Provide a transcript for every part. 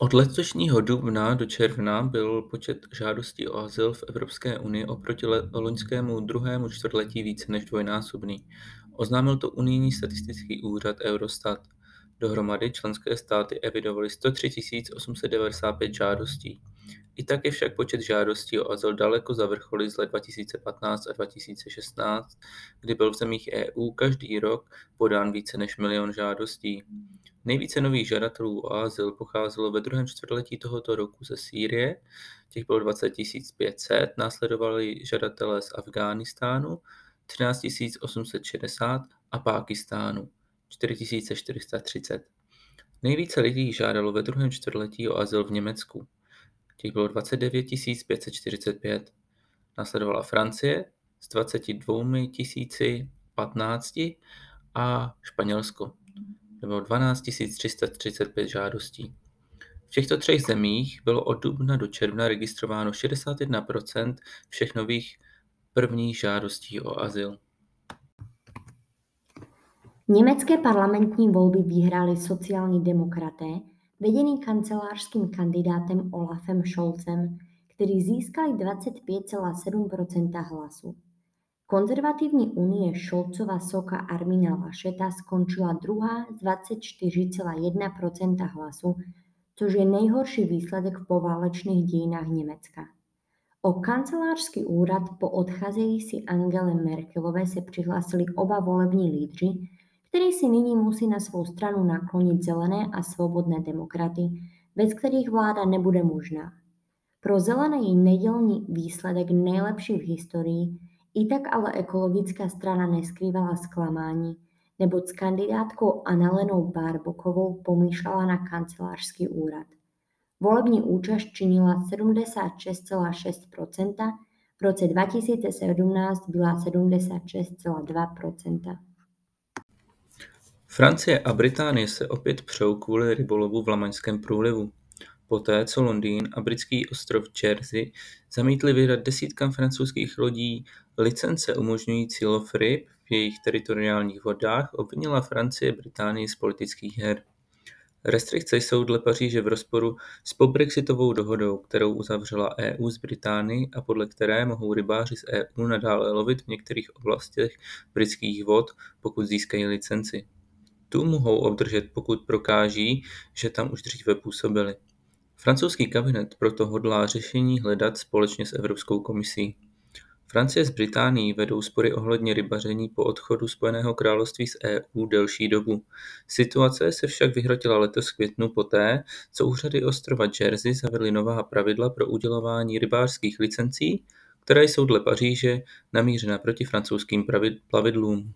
Od letošního dubna do června byl počet žádostí o azyl v Evropské unii oproti loňskému druhému čtvrtletí více než dvojnásobný. Oznámil to unijní statistický úřad Eurostat. Dohromady členské státy evidovaly 103 895 žádostí. I tak je však počet žádostí o azyl daleko zavrcholil z let 2015 a 2016, kdy byl v zemích EU každý rok podán více než milion žádostí. Nejvíce nových žadatelů o azyl pocházelo ve druhém čtvrtletí tohoto roku ze Sýrie, těch bylo 20 500, následovali žadatelé z Afghánistánu, 13 860 a Pákistánu, 4 430. Nejvíce lidí žádalo ve druhém čtvrtletí o azyl v Německu. Těch bylo 29 545. Následovala Francie s 22 015 a Španělsko. To bylo 12 335 žádostí. V těchto třech zemích bylo od dubna do června registrováno 61% všech nových prvních žádostí o azyl. Německé parlamentní volby vyhráli sociální demokraté, vedený kancelářským kandidátem Olafem Scholzem, který získali 25,7% hlasu. Konzervativní unie Scholzova soka Arvina Lašeta skončila druhá z 24,1% hlasu, což je nejhorší výsledek v poválečných dějinách Německa. O kancelářský úřad po odcházející Angele Merkelové se přihlásili oba volební lídři, který si nyní musí na svou stranu naklonit zelené a svobodné demokraty, bez kterých vláda nebude možná. Pro zelené je nedělní výsledek nejlepší v historii, i tak ale ekologická strana neskrývala zklamání, neboť s kandidátkou Annalenou Baerbockovou pomýšlela na kancelářský úřad. Volební účast činila 76,6%, v roce 2017 byla 76,2%. Francie a Británie se opět přou kvůli rybolovu v Lamaňském průlivu. Poté, co Londýn a britský ostrov Jersey zamítli vydat desítkám francouzských lodí licence umožňující lov ryb v jejich teritoriálních vodách, obvinila Francie Británii z politických her. Restrikce jsou dle Paříže v rozporu s pobrexitovou dohodou, kterou uzavřela EU s Británií a podle které mohou rybáři z EU nadále lovit v některých oblastech britských vod, pokud získají licenci. Tu mohou obdržet, pokud prokáží, že tam už dříve působili. Francouzský kabinet proto hodlá řešení hledat společně s Evropskou komisí. Francie s Británií vedou spory ohledně rybaření po odchodu Spojeného království z EU delší dobu. Situace se však vyhrotila letos v květnu poté, co úřady ostrova Jersey zavedly nová pravidla pro udělování rybářských licencí, které jsou dle Paříže namířena proti francouzským plavidlům.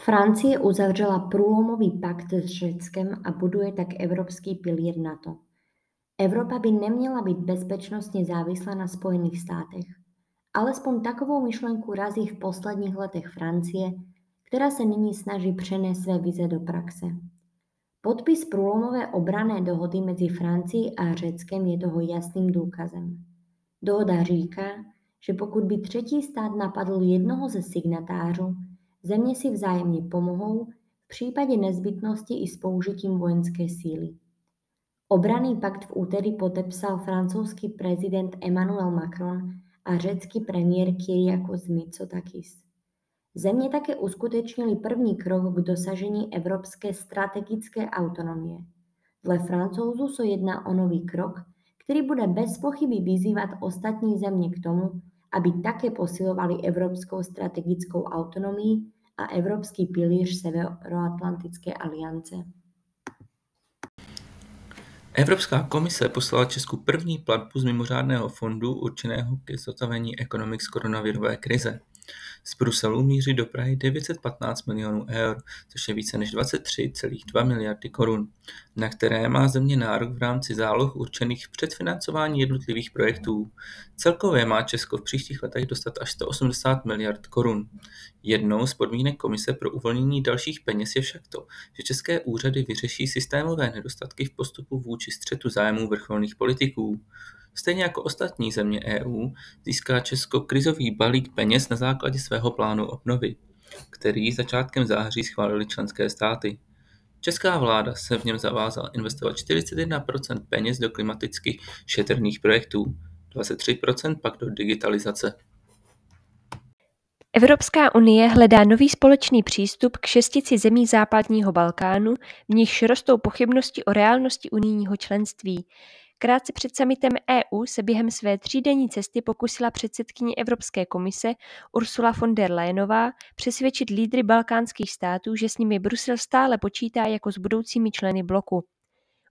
Francie uzavřela průlomový pakt s Řeckem a buduje tak evropský pilíř NATO. Evropa by neměla být bezpečnostně závislá na Spojených státech. Alespoň takovou myšlenku razí v posledních letech Francie, která se nyní snaží přenést své vize do praxe. Podpis průlomové obranné dohody mezi Francií a Řeckem je toho jasným důkazem. Dohoda říká, že pokud by třetí stát napadl jednoho ze signatářů, země si vzájemně pomohou, v případě nezbytnosti i s použitím vojenské síly. Obranný pakt v úterý podepsal francouzský prezident Emmanuel Macron a řecký premiér Kyriakos Mitsotakis. Země také uskutečnili první krok k dosažení evropské strategické autonomie. Dle Francouzů se jedná o nový krok, který bude bez pochyby vyzývat ostatní země k tomu, aby také posilovali evropskou strategickou autonomii a evropský pilíř Severoatlantické aliance. Evropská komise poslala Česku první platbu z mimořádného fondu určeného k zotavení ekonomik z koronavirové krize. Z Bruselu míří do Prahy 915 milionů eur, což je více než 23,2 miliardy korun, na které má země nárok v rámci záloh určených předfinancování jednotlivých projektů. Celkově má Česko v příštích letech dostat až 180 miliard korun. Jednou z podmínek Komise pro uvolnění dalších peněz je však to, že české úřady vyřeší systémové nedostatky v postupu vůči střetu zájmů vrcholných politiků. Stejně jako ostatní země EU získá Česko krizový balík peněz na základě svého plánu obnovy, který začátkem září schválili členské státy. Česká vláda se v něm zavázala investovat 41% peněz do klimaticky šetrných projektů, 23% pak do digitalizace. Evropská unie hledá nový společný přístup k šestici zemí západního Balkánu, v nichž rostou pochybnosti o reálnosti unijního členství. Krátce před summitem EU se během své třídenní cesty pokusila předsedkyně Evropské komise Ursula von der Leyenová přesvědčit lídry balkánských států, že s nimi Brusel stále počítá jako s budoucími členy bloku.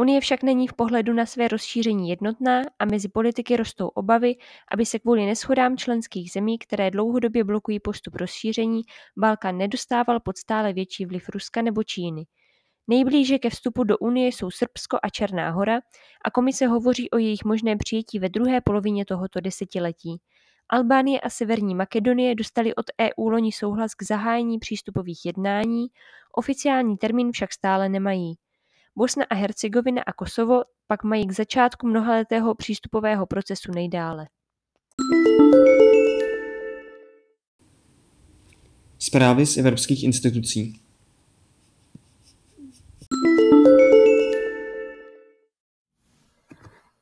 Unie však není v pohledu na své rozšíření jednotná a mezi politiky rostou obavy, aby se kvůli neshodám členských zemí, které dlouhodobě blokují postup rozšíření, Balkán nedostával pod stále větší vliv Ruska nebo Číny. Nejblíže ke vstupu do Unie jsou Srbsko a Černá Hora a komise hovoří o jejich možném přijetí ve druhé polovině tohoto desetiletí. Albánie a Severní Makedonie dostaly od EU loni souhlas k zahájení přístupových jednání, oficiální termín však stále nemají. Bosna a Hercegovina a Kosovo pak mají k začátku mnohaletého přístupového procesu nejdále. Zprávy z evropských institucí.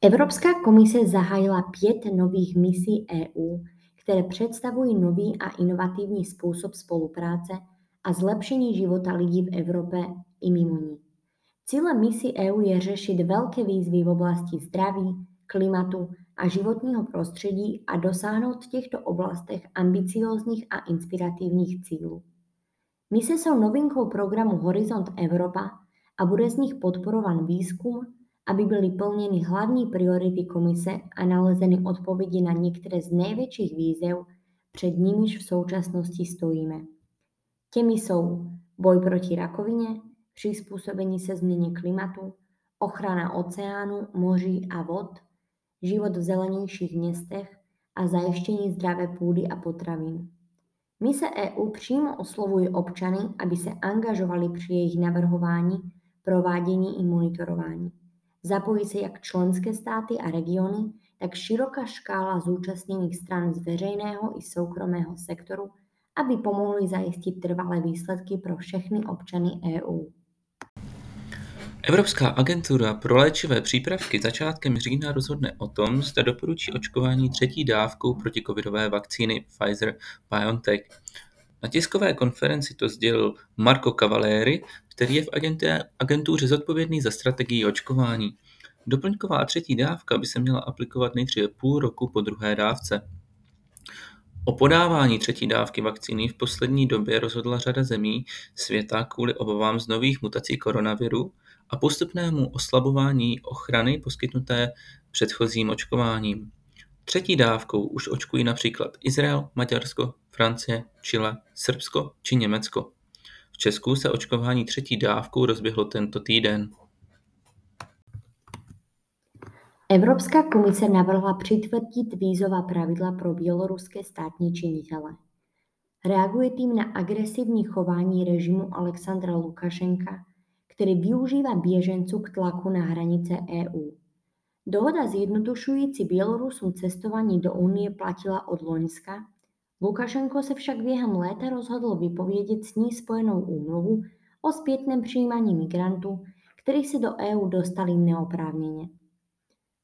Evropská komise zahájila 5 nových misí EU, které představují nový a inovativní způsob spolupráce a zlepšení života lidí v Evropě i mimo ní. Cílem misí EU je řešit velké výzvy v oblasti zdraví, klimatu a životního prostředí a dosáhnout v těchto oblastech ambiciózních a inspirativních cílů. Mise jsou novinkou programu Horizont Evropa a bude z nich podporovan výzkum, aby byly plněny hlavní priority komise a nalezeny odpovědi na některé z největších výzev, před nimiž v současnosti stojíme. Těmi jsou boj proti rakovině, přizpůsobení se změně klimatu, ochrana oceánu, moří a vod, život v zelenějších městech a zajištění zdravé půdy a potravin. Mise EU přímo oslovuje občany, aby se angažovali při jejich navrhování, provádění i monitorování. Zapojí se jak členské státy a regiony, tak široká škála zúčastněných stran z veřejného i soukromého sektoru, aby pomohli zajistit trvalé výsledky pro všechny občany EU. Evropská agentura pro léčivé přípravky začátkem října rozhodne o tom, zda doporučí očkování třetí dávkou protikovidové vakcíny Pfizer-BioNTech. Na tiskové konferenci to sdělil Marco Cavalieri, který je v agentuře zodpovědný za strategii očkování. Doplňková třetí dávka by se měla aplikovat nejdříve půl roku po druhé dávce. O podávání třetí dávky vakcíny v poslední době rozhodla řada zemí světa kvůli obavám z nových mutací koronaviru a postupnému oslabování ochrany poskytnuté předchozím očkováním. Třetí dávkou už očkují například Izrael, Maďarsko, Francie, Chile, Srbsko či Německo. V Česku se očkování třetí dávkou rozběhlo tento týden. Evropská komise navrhla přitvrdit vízová pravidla pro běloruské státní činitele. Reaguje tím na agresivní chování režimu Alexandra Lukašenka, který využívá běženců k tlaku na hranice EU. Dohoda zjednodušující Bělorusům cestování do Unie platila od loňska, Lukašenko se však během léta rozhodl vypovědět s ní spojenou úmluvu o zpětném přijímání migrantů, kteří se do EU dostali neoprávněně.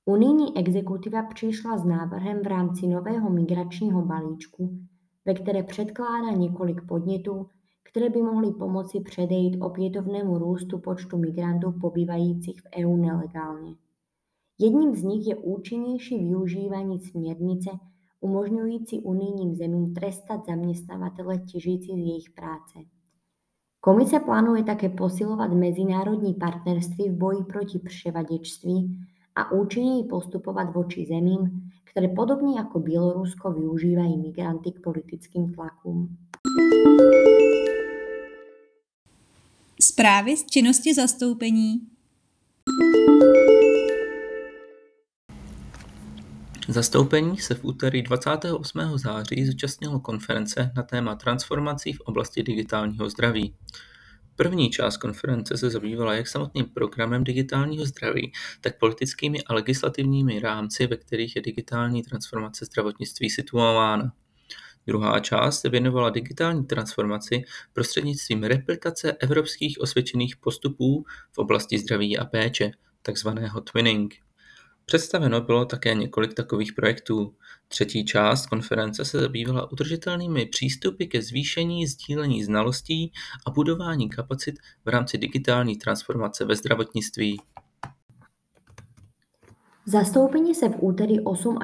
Unijní exekutiva přišla s návrhem v rámci nového migračního balíčku, ve které předkládá několik podnětů, které by mohly pomoci předejít opětovnému růstu počtu migrantů pobývajících v EU nelegálně. Jedním z nich je účinnější využívání směrnice umožňující unijním zemím trestat zaměstnavatele těžící z jejich práce. Komise plánuje také posilovat mezinárodní partnerství v boji proti převaděčství a účinněji postupovat voči zemím, které podobně jako Bělorusko využívají migranty k politickým tlakům. Zprávy z činnosti zastoupení. Zastoupení se v úterý 28. září zúčastnilo konference na téma transformací v oblasti digitálního zdraví. První část konference se zabývala jak samotným programem digitálního zdraví, tak politickými a legislativními rámci, ve kterých je digitální transformace zdravotnictví situována. Druhá část se věnovala digitální transformaci prostřednictvím replikace evropských osvědčených postupů v oblasti zdraví a péče, takzvaného twinning. Představeno bylo také několik takových projektů. Třetí část konference se zabývala udržitelnými přístupy ke zvýšení sdílení znalostí a budování kapacit v rámci digitální transformace ve zdravotnictví. Zastoupení se v úterý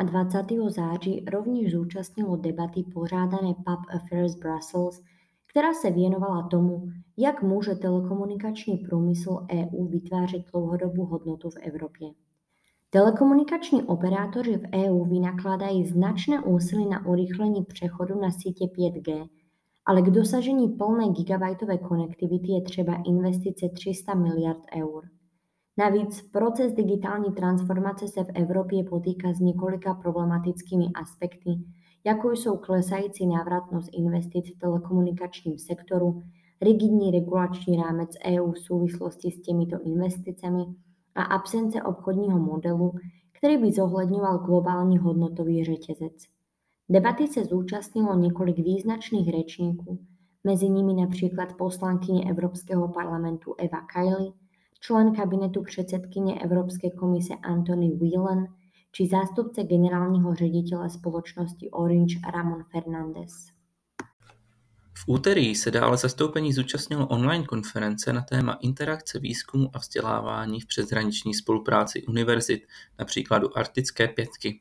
28. září rovněž zúčastnilo debaty pořádané Pub Affairs Brussels, která se věnovala tomu, jak může telekomunikační průmysl EU vytvářet dlouhodobou hodnotu v Evropě. Telekomunikační operátoři v EU vynakládají značné úsilí na urychlení přechodu na sítě 5G, ale k dosažení plné gigabajtové konektivity je třeba investice 300 miliard eur. Navíc proces digitální transformace se v Evropě potýká s několika problematickými aspekty, jako jsou klesající návratnost investic v telekomunikačním sektoru, rigidní regulační rámec EU v souvislosti s těmito investicemi a absence obchodního modelu, který by zohledňoval globální hodnotový řetězec. Debaty se zúčastnilo několik význačných řečníků, mezi nimi například poslankyně Evropského parlamentu Eva Kaili, člen kabinetu předsedkyně Evropské komise Antony Whelan či zástupce generálního ředitele společnosti Orange Ramon Fernández. V úterý se dále zastoupení zúčastnilo online konference na téma interakce výzkumu a vzdělávání v přeshraniční spolupráci univerzit, na příkladu Arktické pětky.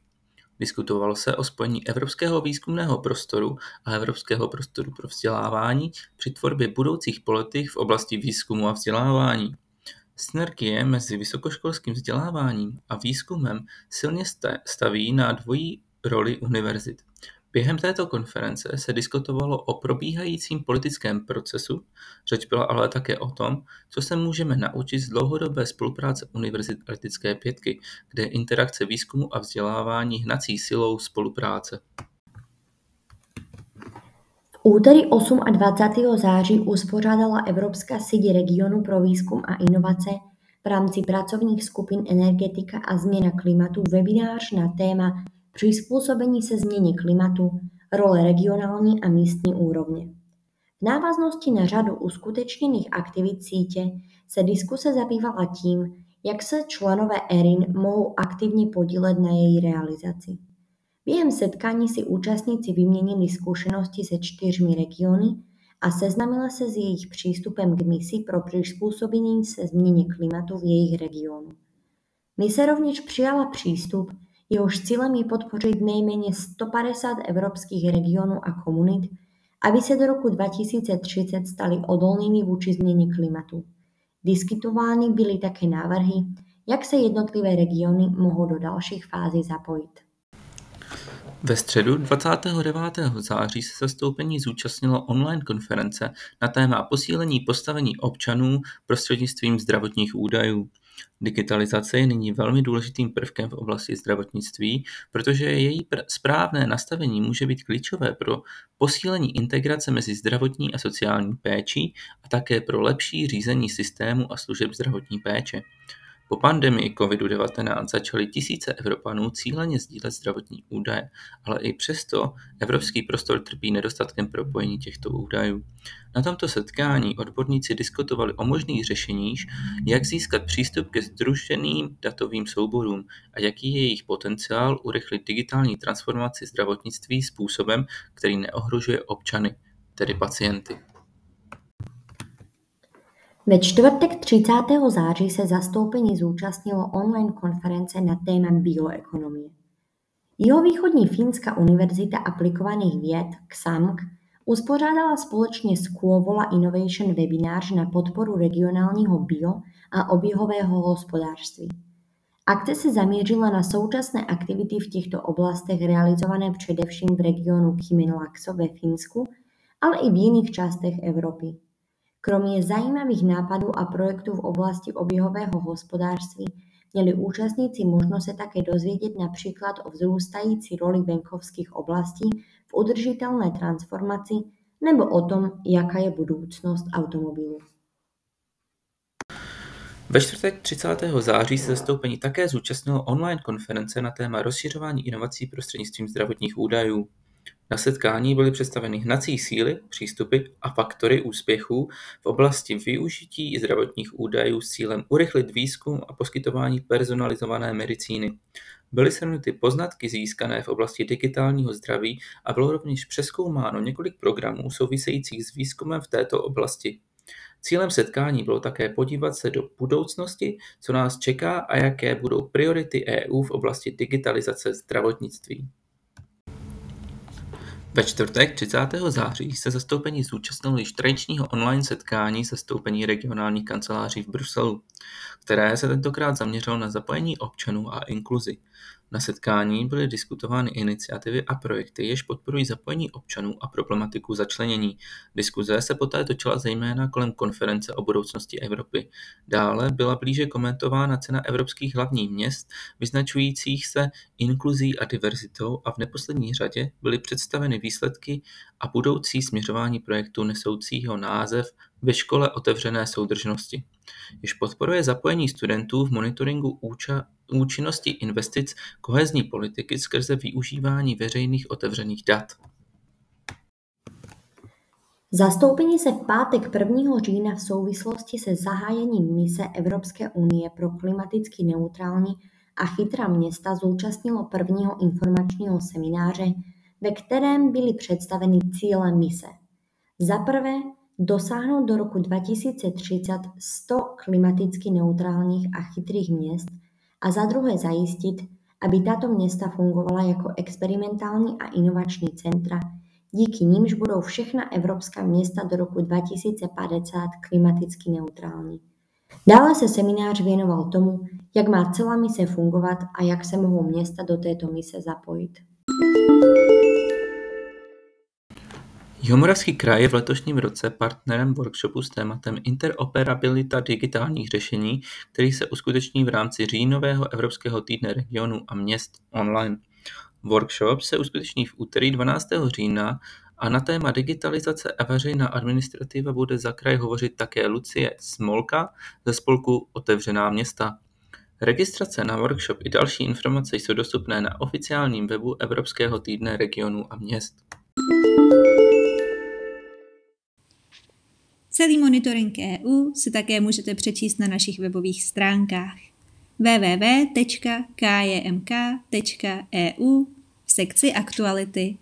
Diskutovalo se o spojení Evropského výzkumného prostoru a Evropského prostoru pro vzdělávání při tvorbě budoucích politik v oblasti výzkumu a vzdělávání. Synergie mezi vysokoškolským vzděláváním a výzkumem silně staví na dvojí roli univerzit. Během této konference se diskutovalo o probíhajícím politickém procesu, řeč byla ale také o tom, co se můžeme naučit z dlouhodobé spolupráce univerzit Arktické pětky, kde je interakce výzkumu a vzdělávání hnací silou spolupráce. Úterý 28. září uspořádala Evropská síť regionu pro výzkum a inovace v rámci pracovních skupin energetika a změna klimatu webinář na téma Přizpůsobení se změně klimatu, role regionální a místní úrovně. V návaznosti na řadu uskutečněných aktivit sítě se diskuse zabývala tím, jak se členové ERIN mohou aktivně podílet na její realizaci. Během setkání si účastníci vyměnili zkušenosti se 4 regiony a seznamila se s jejich přístupem k misi pro přizpůsobení se změně klimatu v jejich regionu. Mise rovněž přijala přístup, jehož cílem je podpořit nejméně 150 evropských regionů a komunit, aby se do roku 2030 staly odolnými vůči změně klimatu. Diskutovány byly také návrhy, jak se jednotlivé regiony mohou do dalších fází zapojit. Ve středu 29. září se zastoupení zúčastnilo online konference na téma posílení postavení občanů prostřednictvím zdravotních údajů. Digitalizace je nyní velmi důležitým prvkem v oblasti zdravotnictví, protože její správné nastavení může být klíčové pro posílení integrace mezi zdravotní a sociální péčí a také pro lepší řízení systému a služeb zdravotní péče. Po pandemii COVID-19 začaly tisíce Evropanů cíleně sdílet zdravotní údaje, ale i přesto evropský prostor trpí nedostatkem propojení těchto údajů. Na tomto setkání odborníci diskutovali o možných řešeních, jak získat přístup ke sdruženým datovým souborům a jaký je jejich potenciál urychlit digitální transformaci zdravotnictví způsobem, který neohrožuje občany, tedy pacienty. Ve čtvrtek 30. září se zastoupení zúčastnilo online konference na téma bioekonomie. Jihovýchodní Finská univerzita aplikovaných věd XAMK uspořádala společně s Kouvola Innovation webinář na podporu regionálního bio a oběhového hospodářství. Akce se zaměřila na současné aktivity v těchto oblastech realizované především v regionu Kymenlaakso ve Finsku, ale i v jiných částech Evropy. Kromě zajímavých nápadů a projektů v oblasti oběhového hospodářství měli účastníci možnost se také dozvědět například o vzrůstající roli venkovských oblastí v udržitelné transformaci nebo o tom, jaká je budoucnost automobilů. Ve čtvrtek 30. září se zastoupení také zúčastnilo online konference na téma rozšiřování inovací prostřednictvím zdravotních údajů. Na setkání byly představeny hnací síly, přístupy a faktory úspěchů v oblasti využití zdravotních údajů s cílem urychlit výzkum a poskytování personalizované medicíny. Byly shrnuty poznatky získané v oblasti digitálního zdraví a bylo rovněž přezkoumáno několik programů souvisejících s výzkumem v této oblasti. Cílem setkání bylo také podívat se do budoucnosti, co nás čeká a jaké budou priority EU v oblasti digitalizace zdravotnictví. Ve čtvrtek 30. září se zastoupení zúčastnilo již tradičního online setkání zastoupení regionálních kanceláří v Bruselu, které se tentokrát zaměřilo na zapojení občanů a inkluzi. Na setkání byly diskutovány iniciativy a projekty, jež podporují zapojení občanů a problematiku začlenění. Diskuze se poté točila zejména kolem konference o budoucnosti Evropy. Dále byla blíže komentována cena evropských hlavních měst, vyznačujících se inkluzí a diverzitou a v neposlední řadě byly představeny výsledky a budoucí směřování projektu nesoucího název Ve škole otevřené soudržnosti, jež podporuje zapojení studentů v monitoringu účinnosti investic kohezní politiky skrze využívání veřejných otevřených dat. Zastoupení se v pátek 1. října v souvislosti se zahájením mise Evropské unie pro klimaticky neutrální a chytrá města zúčastnilo prvního informačního semináře, ve kterém byly představeny cíle mise. Za prvé, dosáhnout do roku 2030 100 klimaticky neutrálních a chytrých měst a za druhé zajistit, aby tato města fungovala jako experimentální a inovační centra, díky nimž budou všechna evropská města do roku 2050 klimaticky neutrální. Dále se seminář věnoval tomu, jak má celá mise fungovat a jak se mohou města do této mise zapojit. Jihomoravský kraj je v letošním roce partnerem workshopu s tématem Interoperabilita digitálních řešení, který se uskuteční v rámci říjnového Evropského týdne regionů a měst online. Workshop se uskuteční v úterý 12. října a na téma digitalizace a veřejná administrativa bude za kraj hovořit také Lucie Smolka ze spolku Otevřená města. Registrace na workshop i další informace jsou dostupné na oficiálním webu Evropského týdne regionů a měst. Celý monitoring EU si také můžete přečíst na našich webových stránkách www.kjmk.eu v sekci Aktuality.